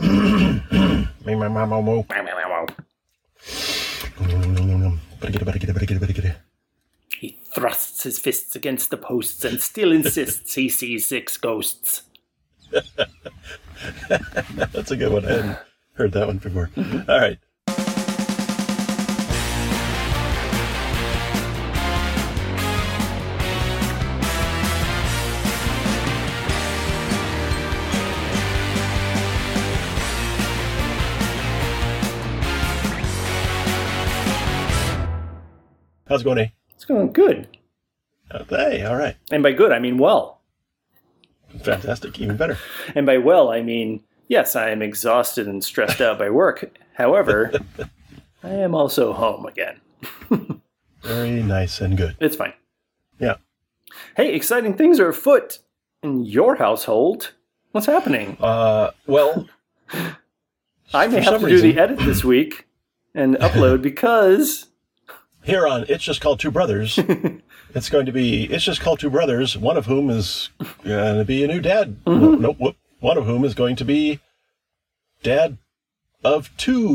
He thrusts his fists against the posts and still insists he sees six ghosts. That's a good one. I hadn't heard that one before. All right. How's it going, eh? It's going good. Okay, all right. And by good, I mean well. Fantastic, even better. And by well, I mean, yes, I am exhausted and stressed out by work. However, I am also home again. Very nice and good. It's fine. Yeah. Hey, exciting things are afoot in your household. What's happening? Well, I may have to do the edit this week and upload because... Here on It's Just Called Two Brothers, it's going to be It's Just Called Two Brothers, one of whom is going to be a new dad. Mm-hmm. No, one of whom is going to be dad of two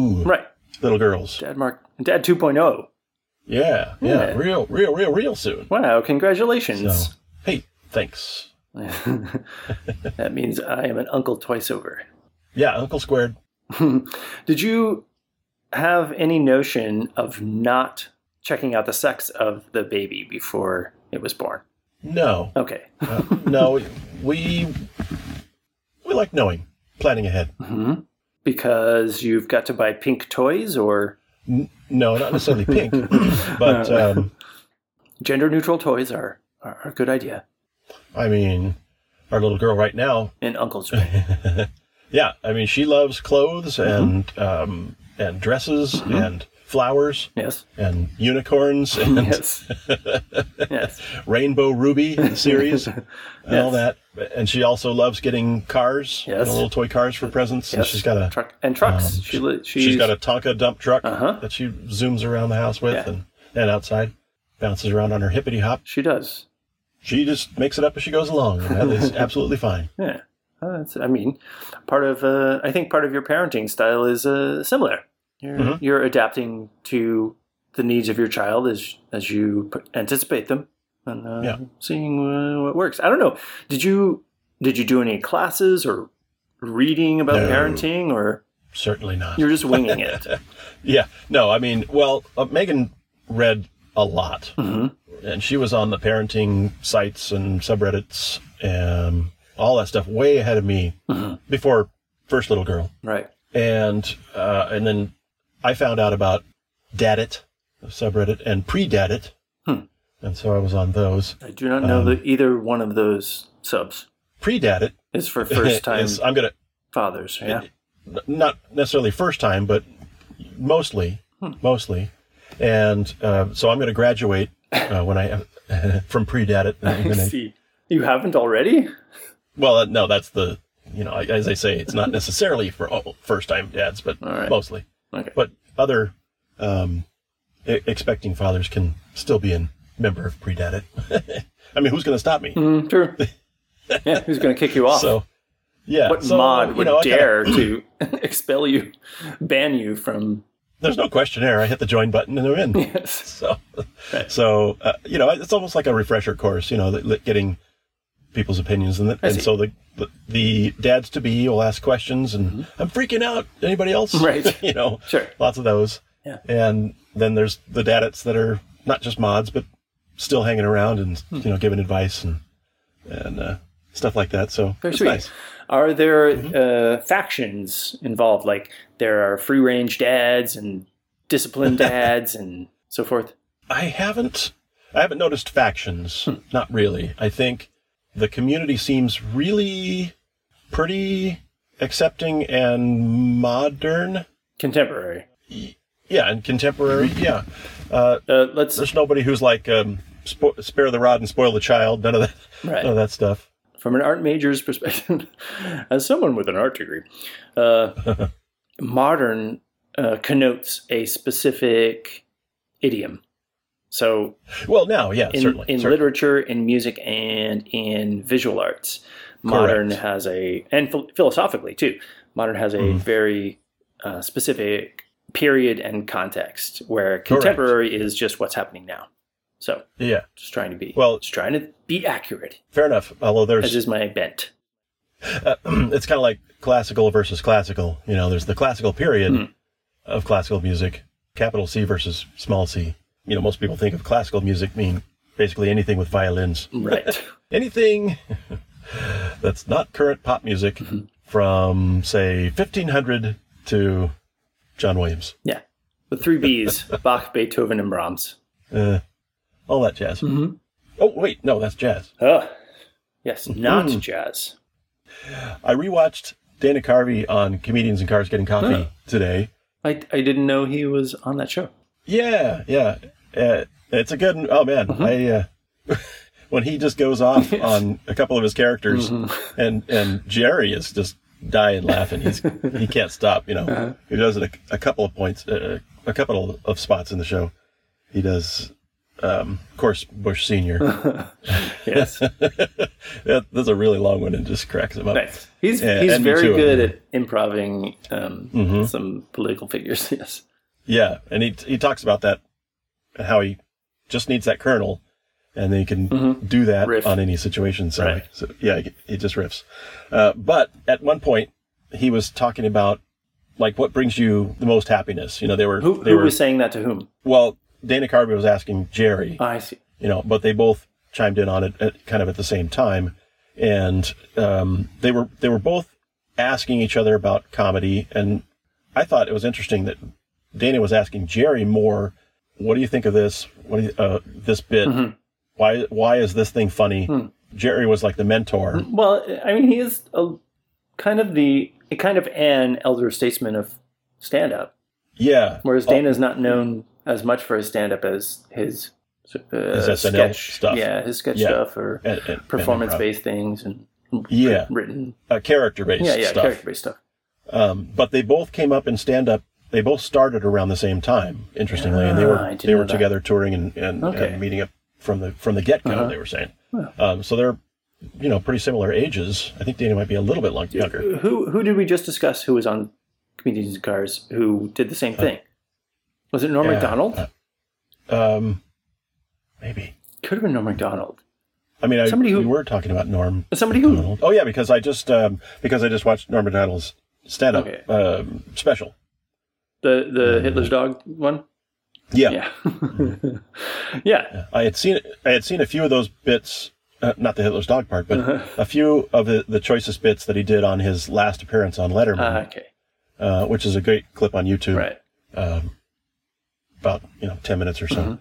little girls. Dad 2.0. Yeah. Real soon. Wow, congratulations. So, hey, thanks. That means I am an uncle twice over. Yeah, uncle squared. Did you have any notion of not... checking out the sex of the baby before it was born? No. Okay. No, we like knowing, planning ahead. Mm-hmm. Because you've got to buy pink toys or? No, not necessarily pink, but... Gender-neutral toys are a good idea. I mean, our little girl right now... in Uncle's room. Yeah, I mean, she loves clothes and dresses and... flowers, yes, and unicorns, and yes. Rainbow Ruby series, and all that. And she also loves getting cars, little toy cars for presents. Yes. And she's got a truck and trucks. She's got a Tonka dump truck that she zooms around the house with, and outside, bounces around on her hippity hop. She does. She just makes it up as she goes along, and that is absolutely fine. Yeah, part of your parenting style is similar. You're adapting to the needs of your child as you anticipate them and seeing what works. I don't know. Did you do any classes or reading about parenting or? Certainly not. You're just winging it. Yeah. No, I mean, Megan read a lot and she was on the parenting sites and subreddits and all that stuff way ahead of me before first little girl. Right. And then I found out about Dad-it, the subreddit, and pre-Dad-it, and so I was on those. I do not know either one of those subs. Pre-Dad-it is for first-time fathers, not necessarily first time, but mostly. And so I'm going to graduate when I from pre-Dad-it. I see. You haven't already? Well, no, that's the. You know, as I say, it's not necessarily for first-time dads, but mostly. Okay. But other expecting fathers can still be a member of pre-Dad-it. I mean, who's going to stop me? True. Yeah, who's going to kick you off? So, yeah. What mod would dare to expel you, ban you from? There's no questionnaire. I hit the join button and I'm in. Yes. So it's almost like a refresher course. You know, getting people's opinions, and so the dads to be will ask questions, and I'm freaking out. Anybody else? Right. You know, sure. Lots of those. Yeah. And then there's the dad-its that are not just mods, but still hanging around and giving advice and stuff like that. So very sweet. Nice. Are there factions involved? Like there are free-range dads and disciplined dads and so forth. I haven't noticed factions. Not really. I think the community seems really pretty accepting and modern. Contemporary. Yeah, and contemporary, yeah. There's nobody who's like, spare the rod and spoil the child, none of that, none of that stuff. From an art major's perspective, as someone with an art degree, modern connotes a specific idiom. So, certainly. Literature, in music, and in visual arts, modern has and philosophically too. Modern has a very specific period and context, where contemporary is just what's happening now. So just trying to be accurate. Fair enough. Although there's, as is my bent. It's kind of like classical versus classical. You know, there's the classical period of classical music, capital C versus small c. You know, most people think of classical music mean basically anything with violins. Right. Anything that's not current pop music from, say, 1500 to John Williams. Yeah. The three Bs, Bach, Beethoven, and Brahms. All that jazz. Mm-hmm. Oh, wait. No, that's jazz. Oh, yes. Not jazz. I rewatched Dana Carvey on Comedians in Cars Getting Coffee today. I didn't know he was on that show. Yeah, yeah. It's a good... Oh, man. I when he just goes off on a couple of his characters, and Jerry is just dying laughing. He can't stop, you know. Uh-huh. He does it a couple of points, a couple of spots in the show. He does... of course, Bush Sr. Yes. That's a really long one and just cracks him up. Nice. He's very good at improvising some political figures, yes. Yeah, and he talks about that, how he just needs that kernel, and then he can do that riff on any situation. So, he just riffs. But at one point, he was talking about, like, what brings you the most happiness. You know, they were... Who was saying that to whom? Well... Dana Carvey was asking Jerry. Oh, I see. You know, but they both chimed in on it kind of at the same time, and they were both asking each other about comedy. And I thought it was interesting that Dana was asking Jerry more. What do you think of this? What do you, this bit? Mm-hmm. Why is this thing funny? Mm. Jerry was like the mentor. Well, I mean, he is kind of an elder statesman of stand-up. Yeah. Whereas Dana is not known as much for his stand-up as his sketch stuff. Yeah, his sketch stuff, or performance-based things, and written. Character-based stuff. Yeah, character-based stuff. But they both came up in stand-up. They both started around the same time, interestingly, and they were together touring and meeting up from the get-go, they were saying. Well. So they're, you know, pretty similar ages. I think Dana might be a little bit younger. Who did we just discuss who was on Comedians in Cars who did the same thing? Was it Norm MacDonald? Maybe. Could have been Norm MacDonald. I mean, we were talking about Norm. Somebody MacDonald. Who? Oh yeah, because I just watched Norm MacDonald's stand-up special. The Hitler's Dog one. Yeah. Yeah. Yeah. I had seen a few of those bits, not the Hitler's Dog part, but a few of the choicest bits that he did on his last appearance on Letterman. Which is a great clip on YouTube. Right. About 10 minutes or so,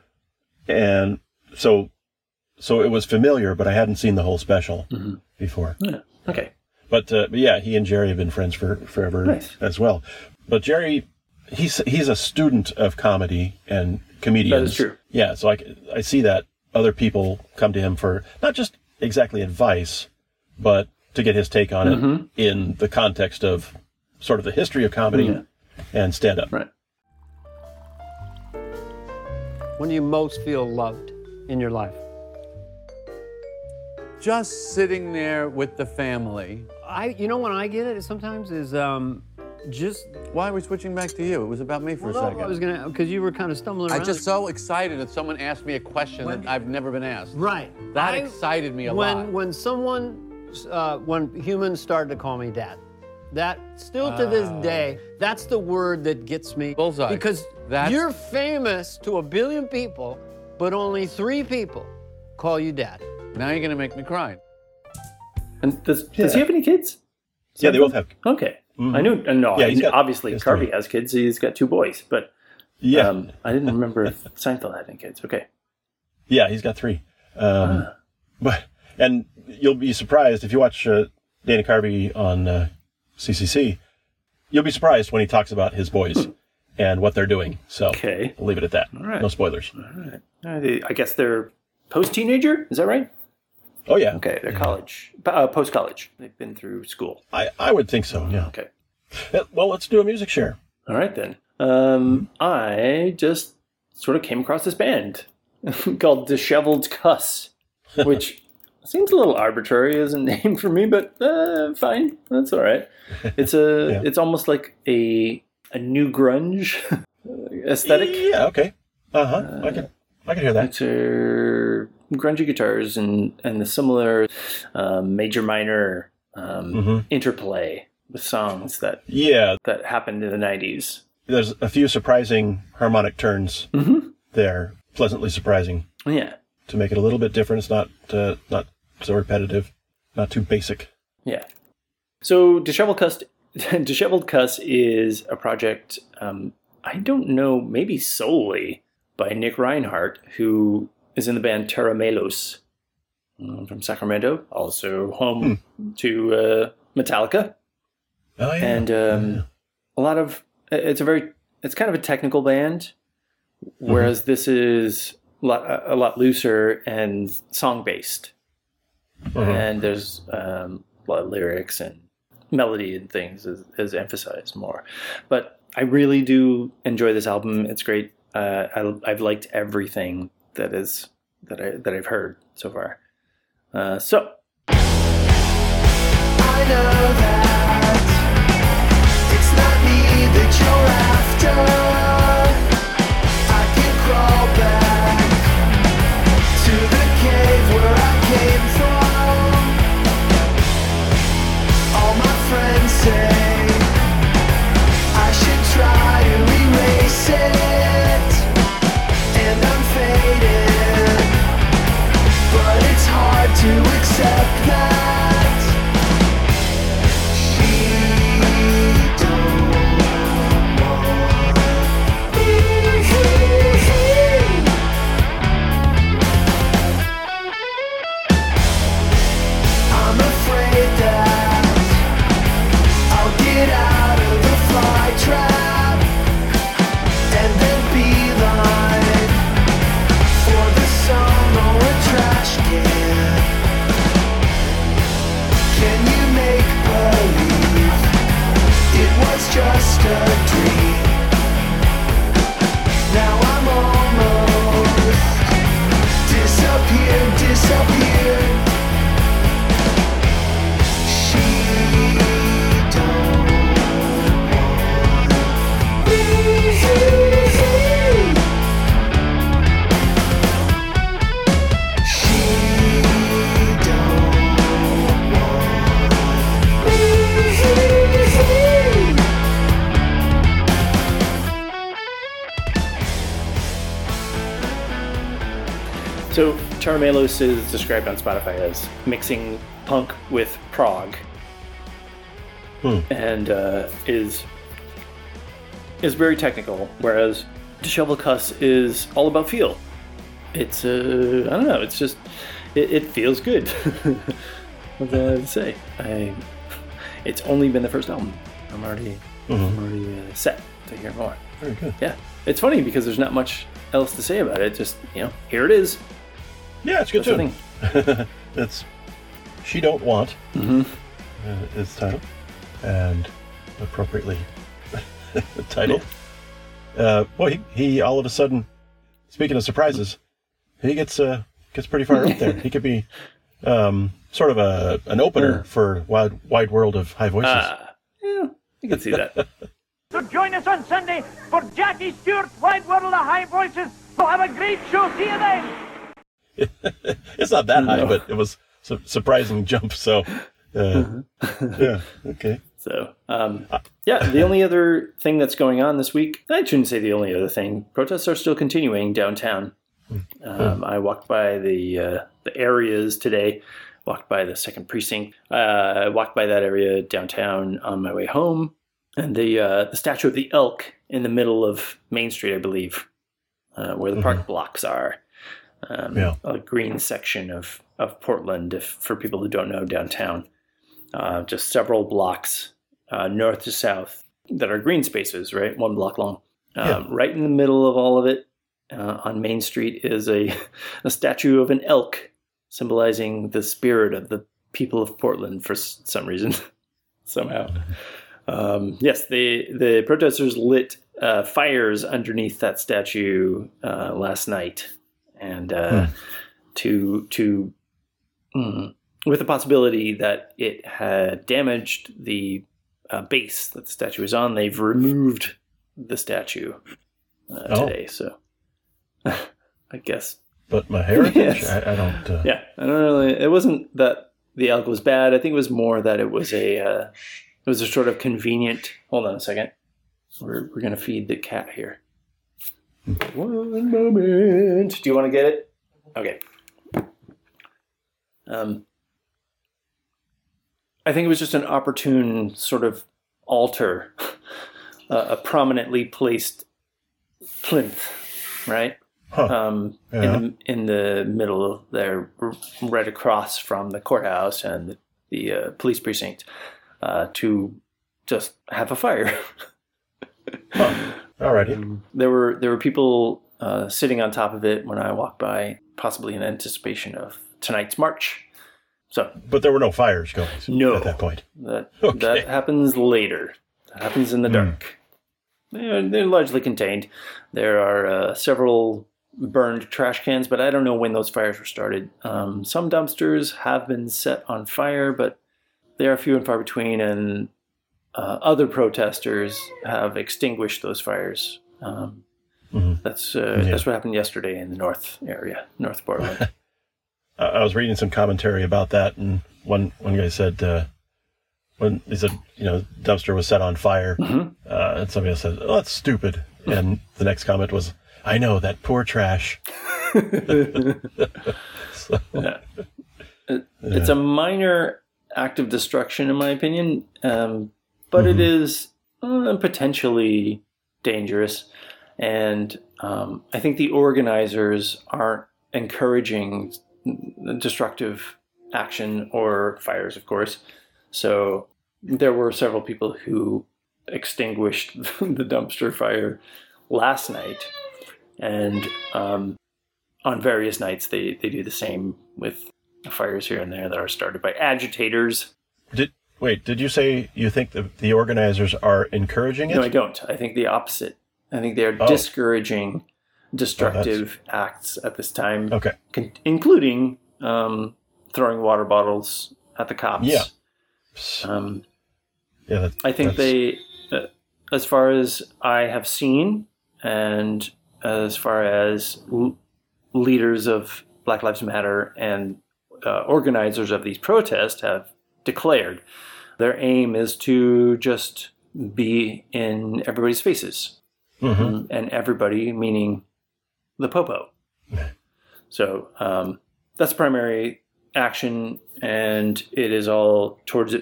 and so it was familiar, but I hadn't seen the whole special before. Yeah. Okay, but yeah, he and Jerry have been friends for forever as well. But Jerry, he's a student of comedy and comedians. That is true. Yeah, so I see that other people come to him for not just exactly advice, but to get his take on it in the context of sort of the history of comedy and stand up. Right. When do you most feel loved in your life? Just sitting there with the family. When I get it sometimes is just... Why are we switching back to you? It was about me for a second. I was going to... Because you were kind of stumbling around. I'm just so excited that someone asked me a question that I've never been asked. Right. That excited me a lot. When humans started to call me Dad, that still to this day, that's the word that gets me. Bullseye. Because... You're famous to 1 billion people, but only 3 people call you Dad. Now you're going to make me cry. And does he have any kids? Does they both have kids. Okay. Mm-hmm. Obviously Carvey has kids. He's got 2 boys, but I didn't remember Seinfeld having kids. Okay. Yeah, he's got 3. But you'll be surprised if you watch Dana Carvey on CCC, you'll be surprised when he talks about his boys. And what they're doing. So I'll leave it at that. All right. No spoilers. All right. I guess they're post-teenager? Is that right? Oh, yeah. Okay. They're college. Post-college. They've been through school. I would think so, yeah. Okay. Well, let's do a music share. All right, then. I just sort of came across this band called Disheveled Cuss, which Seems a little arbitrary as a name for me, but fine. That's all right. It's a it's almost like a new grunge aesthetic. Yeah, okay. I can hear that. It's grungy guitars and the similar major minor interplay with songs that happened in the 90s. There's a few surprising harmonic turns there, pleasantly surprising. Yeah. To make it a little bit different. It's not so repetitive, not too basic. Yeah. So Disheveled Cuss is a project, I don't know, maybe solely by Nick Reinhart, who is in the band Tera Melos from Sacramento, also home to Metallica. Oh, yeah. And it's kind of a technical band, whereas this is a lot looser and song-based. And there's a lot of lyrics and melody and things is emphasized more. But I really do enjoy this album. It's great. I've liked everything that I've heard so far. I know that it's not me that you're after. I can crawl back to the cave where I came from. All my friends say I should try and erase it, and I'm faded, but it's hard to accept that she don't want me. I'm afraid that I'll get out of the fly trap and then beeline for the sun or a trash can. Can you make believe it was just a dream? Now I'm almost disappeared. She don't want me. So Tera Melos is described on Spotify as mixing punk with prog, and is very technical, whereas Disheveled Cuss is all about feel. It's I don't know. It's just it feels good. What do I have to say? It's only been the first album. I'm already set to hear more. Very good. Yeah, it's funny because there's not much else to say about it. Just here it is. Yeah, it's good too. That's She Don't Want is title, and appropriately titled. Yeah. Boy, he all of a sudden, speaking of surprises, he gets pretty far up there. He could be sort of an opener for Wide World of High Voices. Yeah, you can see that. So join us on Sunday for Jackie Stewart's Wide World of High Voices. So have a great show. See you then. It's not that high, but it was a surprising jump. So, yeah, okay. So, the only other thing that's going on this week, I shouldn't say the only other thing. Protests are still continuing downtown. I walked by the areas today, walked by the second precinct, walked by that area downtown on my way home, and the statue of the elk in the middle of Main Street, I believe, where the park blocks are. A green section of Portland, for people who don't know downtown. Just several blocks north to south that are green spaces, right? One block long. Right in the middle of all of it on Main Street is a statue of an elk symbolizing the spirit of the people of Portland for some reason, somehow. Yes, the protesters lit fires underneath that statue last night. And to With the possibility that it had damaged the base that the statue is on. They've removed the statue today, so I guess. But my heritage, yes. I don't... I don't really... It wasn't that the elk was bad. I think it was more that it was a sort of convenient... Hold on a second. We're going to feed the cat here. One moment. Do you want to get it? Okay. I think it was just an opportune sort of altar, a prominently placed plinth, right? In the middle there, right across from the courthouse and the police precinct, to just have a fire. Alrighty. There were people sitting on top of it when I walked by, possibly in anticipation of tonight's march. But there were no fires going at that point. That happens later. That happens in the dark. They're largely contained. There are several burned trash cans, but I don't know when those fires were started. Some dumpsters have been set on fire, but they are few and far between, and other protesters have extinguished those fires. That's what happened yesterday in the north area, North Portland. I was reading some commentary about that, and one guy said, when he said, dumpster was set on fire, and somebody else said, "Oh, that's stupid." And the next comment was, "I know, that poor trash." It's a minor act of destruction, in my opinion, but it is potentially dangerous. And I think the organizers aren't encouraging destructive action or fires, of course. So there were several people who extinguished the dumpster fire last night. And on various nights, they do the same with fires here and there that are started by agitators. Did you say you think the organizers are encouraging it? No, I don't. I think the opposite. I think they're discouraging destructive acts at this time, including throwing water bottles at the cops. Yeah. I think they, as far as I have seen, and as far as leaders of Black Lives Matter and organizers of these protests have declared, their aim is to just be in everybody's faces. And everybody, meaning the popo. So that's primary action, and it is all towards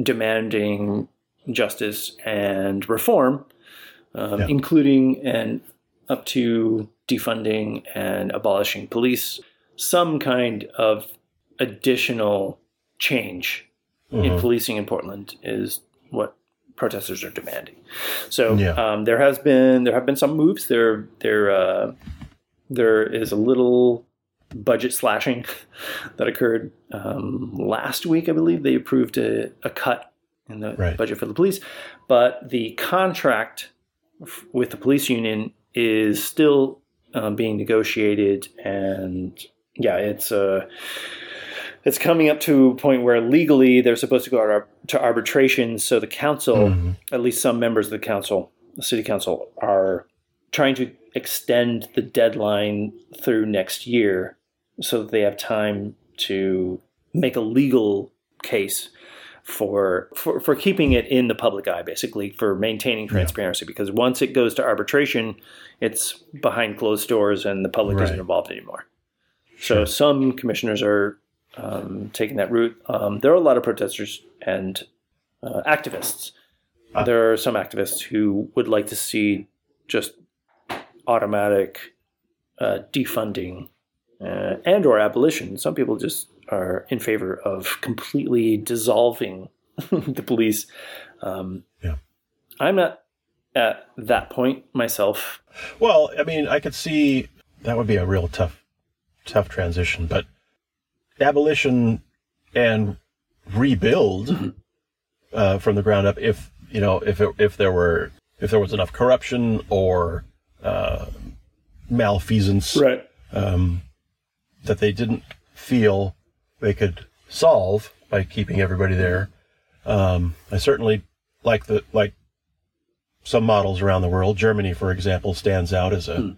demanding justice and reform, including and up to defunding and abolishing police, some kind of additional change in policing in Portland is what protesters are demanding. So there have been some moves. There is a little budget slashing that occurred last week, I believe. They approved a cut in the budget for the police, but the contract with the police union is still being negotiated, and it's a. It's coming up to a point where legally they're supposed to go to arbitration. So the council, at least some members of the council, the city council, are trying to extend the deadline through next year so that they have time to make a legal case for keeping it in the public eye, basically, for maintaining transparency. Because once it goes to arbitration, it's behind closed doors and the public isn't involved anymore. So some commissioners are... taking that route. There are a lot of protesters and activists. There are some activists who would like to see just automatic defunding and or abolition. Some people just are in favor of completely dissolving the police. I'm not at that point myself. Well, I mean, I could see that would be a real tough transition, but abolition and rebuild from the ground up. If if there was enough corruption or malfeasance that they didn't feel they could solve by keeping everybody there. I certainly like some models around the world. Germany, for example, stands out as a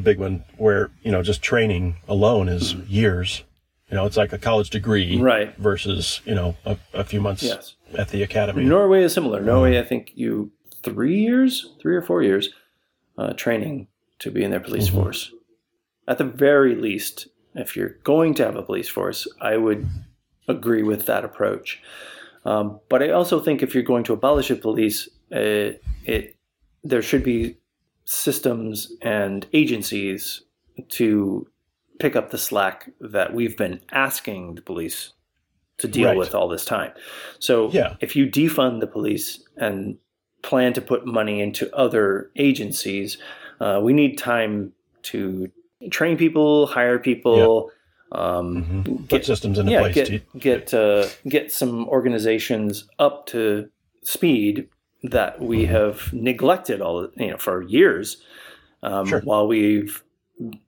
big one where, you know, just training alone is years. You know, it's like a college degree versus, you know, a few months at the academy. Norway is similar. Norway, I think you 3 or 4 years training to be in their police force. At the very least, if you're going to have a police force, I would agree with that approach. But I also think if you're going to abolish the police, there should be systems and agencies to pick up the slack that we've been asking the police to deal with all this time. So if you defund the police and plan to put money into other agencies, we need time to train people, hire people, get systems into place. Get some organizations up to speed that we have neglected all, you know, for years, while we've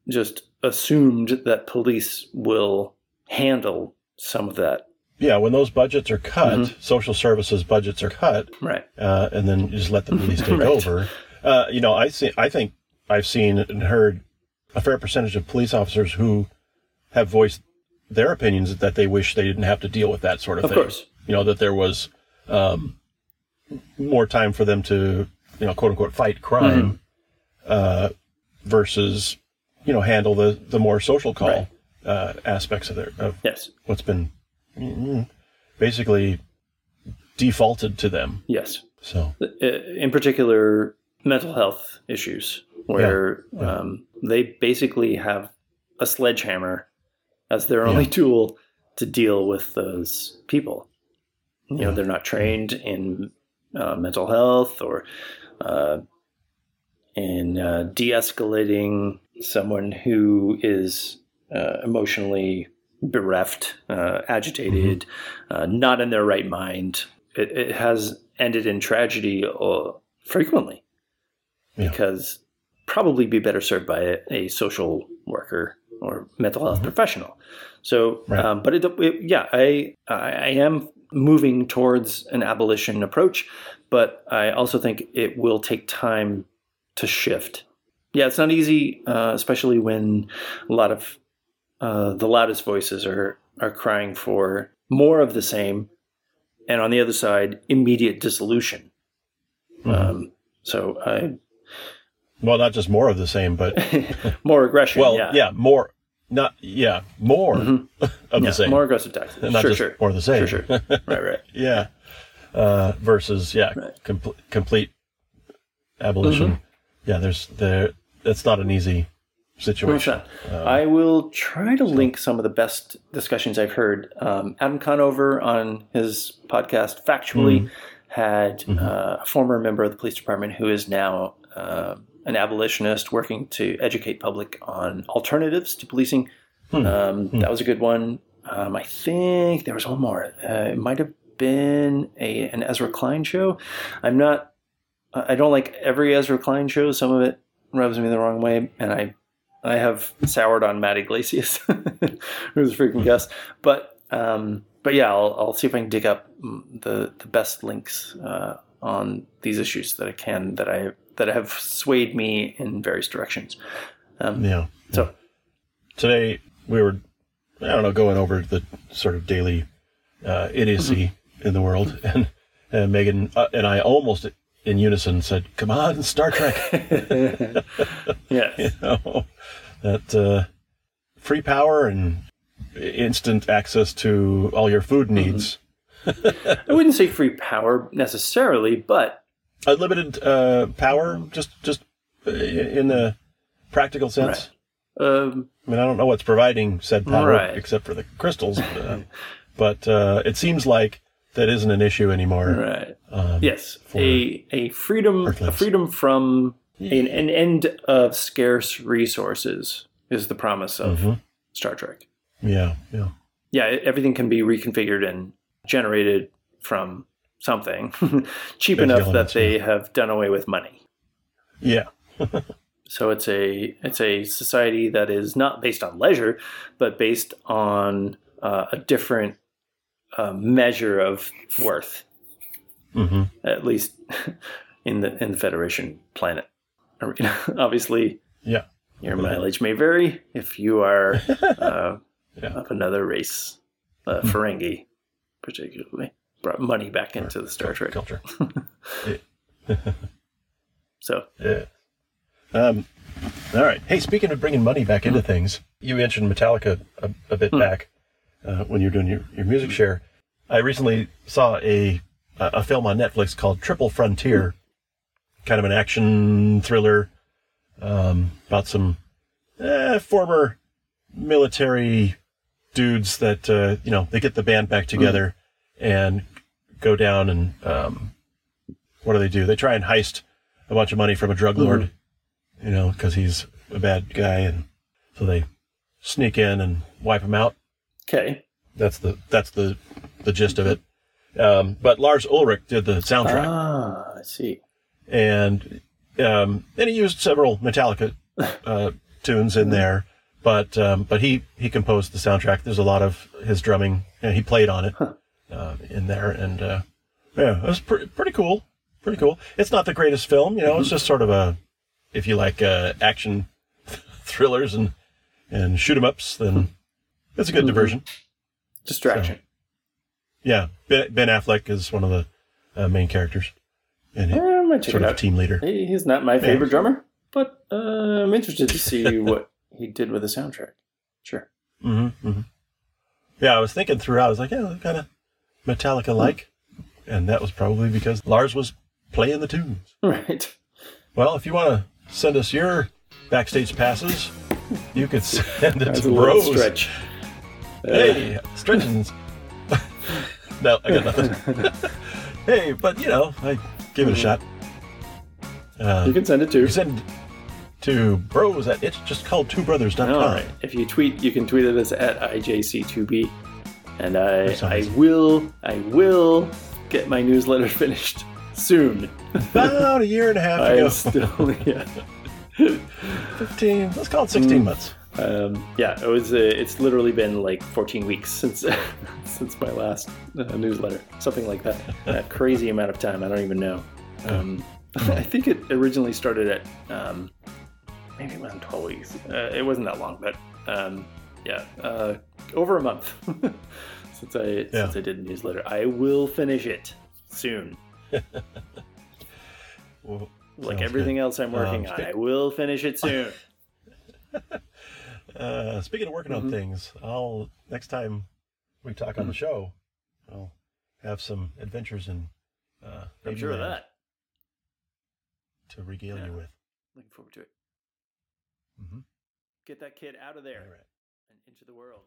just assumed that police will handle some of that. Yeah, when those budgets are cut, social services budgets are cut, and then you just let the police take over. You know, I think I've seen and heard a fair percentage of police officers who have voiced their opinions that they wish they didn't have to deal with that sort of thing. Of course. You know, that there was more time for them to, you know, quote unquote, fight crime versus, you know, handle the more social call aspects of their what's been basically defaulted to them. Yes. So in particular, mental health issues where they basically have a sledgehammer as their only tool to deal with those people. You know, they're not trained in mental health or in de-escalating someone who is emotionally bereft, agitated, not in their right mind. It has ended in tragedy frequently because probably be better served by a social worker or mental health professional. So, but I am moving towards an abolition approach, but I also think it will take time to shift. Yeah, it's not easy, especially when a lot of the loudest voices are crying for more of the same, and on the other side, immediate dissolution. Well, not just more of the same, but more aggression. Well, more. Not more of the same. More aggressive taxes. Not just more of the same. Sure. Right. Yeah. Versus complete abolition. Yeah, that's not an easy situation. I will try to link some of the best discussions I've heard. Adam Conover on his podcast Factually had a former member of the police department who is now an abolitionist working to educate public on alternatives to policing. That was a good one. I think there was one more. It might have been an Ezra Klein show. I don't like every Ezra Klein show. Some of it rubs me the wrong way, and I have soured on Matt Iglesias, who's a freaking guest. But yeah, I'll see if I can dig up the best links on these issues that I can, that have swayed me in various directions. So today we were, I don't know, going over the sort of daily idiocy in the world, and Megan and I almost in unison said, "Come on, Star Trek." You know, that free power and instant access to all your food needs. I wouldn't say free power necessarily, but unlimited power, just in the practical sense. Right. I mean, I don't know what's providing said power except for the crystals, but it seems like that isn't an issue anymore. Right. Yes, a freedom from an end of scarce resources is the promise of Star Trek. Yeah. Everything can be reconfigured and generated from something cheap enough that they have done away with money. Yeah. So it's a society that is not based on leisure, but based on a different measure of worth, mm-hmm. at least in the Federation planet arena. Obviously, yeah, your mileage may vary if you are of another race, Ferengi particularly. Brought money back into the Star Trek culture. So. Yeah. All right. Hey, speaking of bringing money back into things, you mentioned Metallica a bit back when you were doing your music share. I recently saw a film on Netflix called Triple Frontier, kind of an action thriller about some former military dudes that, they get the band back together and go down and what do? They try and heist a bunch of money from a drug lord, because he's a bad guy, and so they sneak in and wipe him out. Okay, that's the gist of it. But Lars Ulrich did the soundtrack. Ah, I see. And he used several Metallica tunes in there, but he composed the soundtrack. There's a lot of his drumming, and he played on it. Huh. In there, and it was pretty cool. Pretty cool. It's not the greatest film, It's just sort of if you like action thrillers and shoot 'em ups, then it's a good diversion. Distraction. So, yeah, Ben Affleck is one of the main characters, and sort of a team leader. He's not my favorite drummer, but I'm interested to see what he did with the soundtrack. Sure. Mm-hmm, mm-hmm. Yeah, I was thinking throughout. I was like, kind of Metallica-like, and that was probably because Lars was playing the tunes. Right. Well, if you want to send us your backstage passes, you could send it to Bros. Stretch. Hey, stretchings. No, I got nothing. Hey, but I give it a shot. You can send it to. You send to Bros. at It's Just Called Two Brothers.com. All right. If you tweet, you can tweet at us at IJC2B. And I will get my newsletter finished soon. About a year and a half ago. Still, 15. Let's call it 16 months. It was. It's literally been like 14 weeks since my last newsletter, something like that. A crazy amount of time. I don't even know. I think it originally started at maybe around 12 weeks. It wasn't that long, but. Over a month since I did a newsletter. I will finish it soon. Well, like everything else I'm working on, I will finish it soon. Speaking of working on things, next time we talk on the show, I'll have some adventures in I'm sure of that to regale you with. Looking forward to it. Mm-hmm. Get that kid out of there and into the world.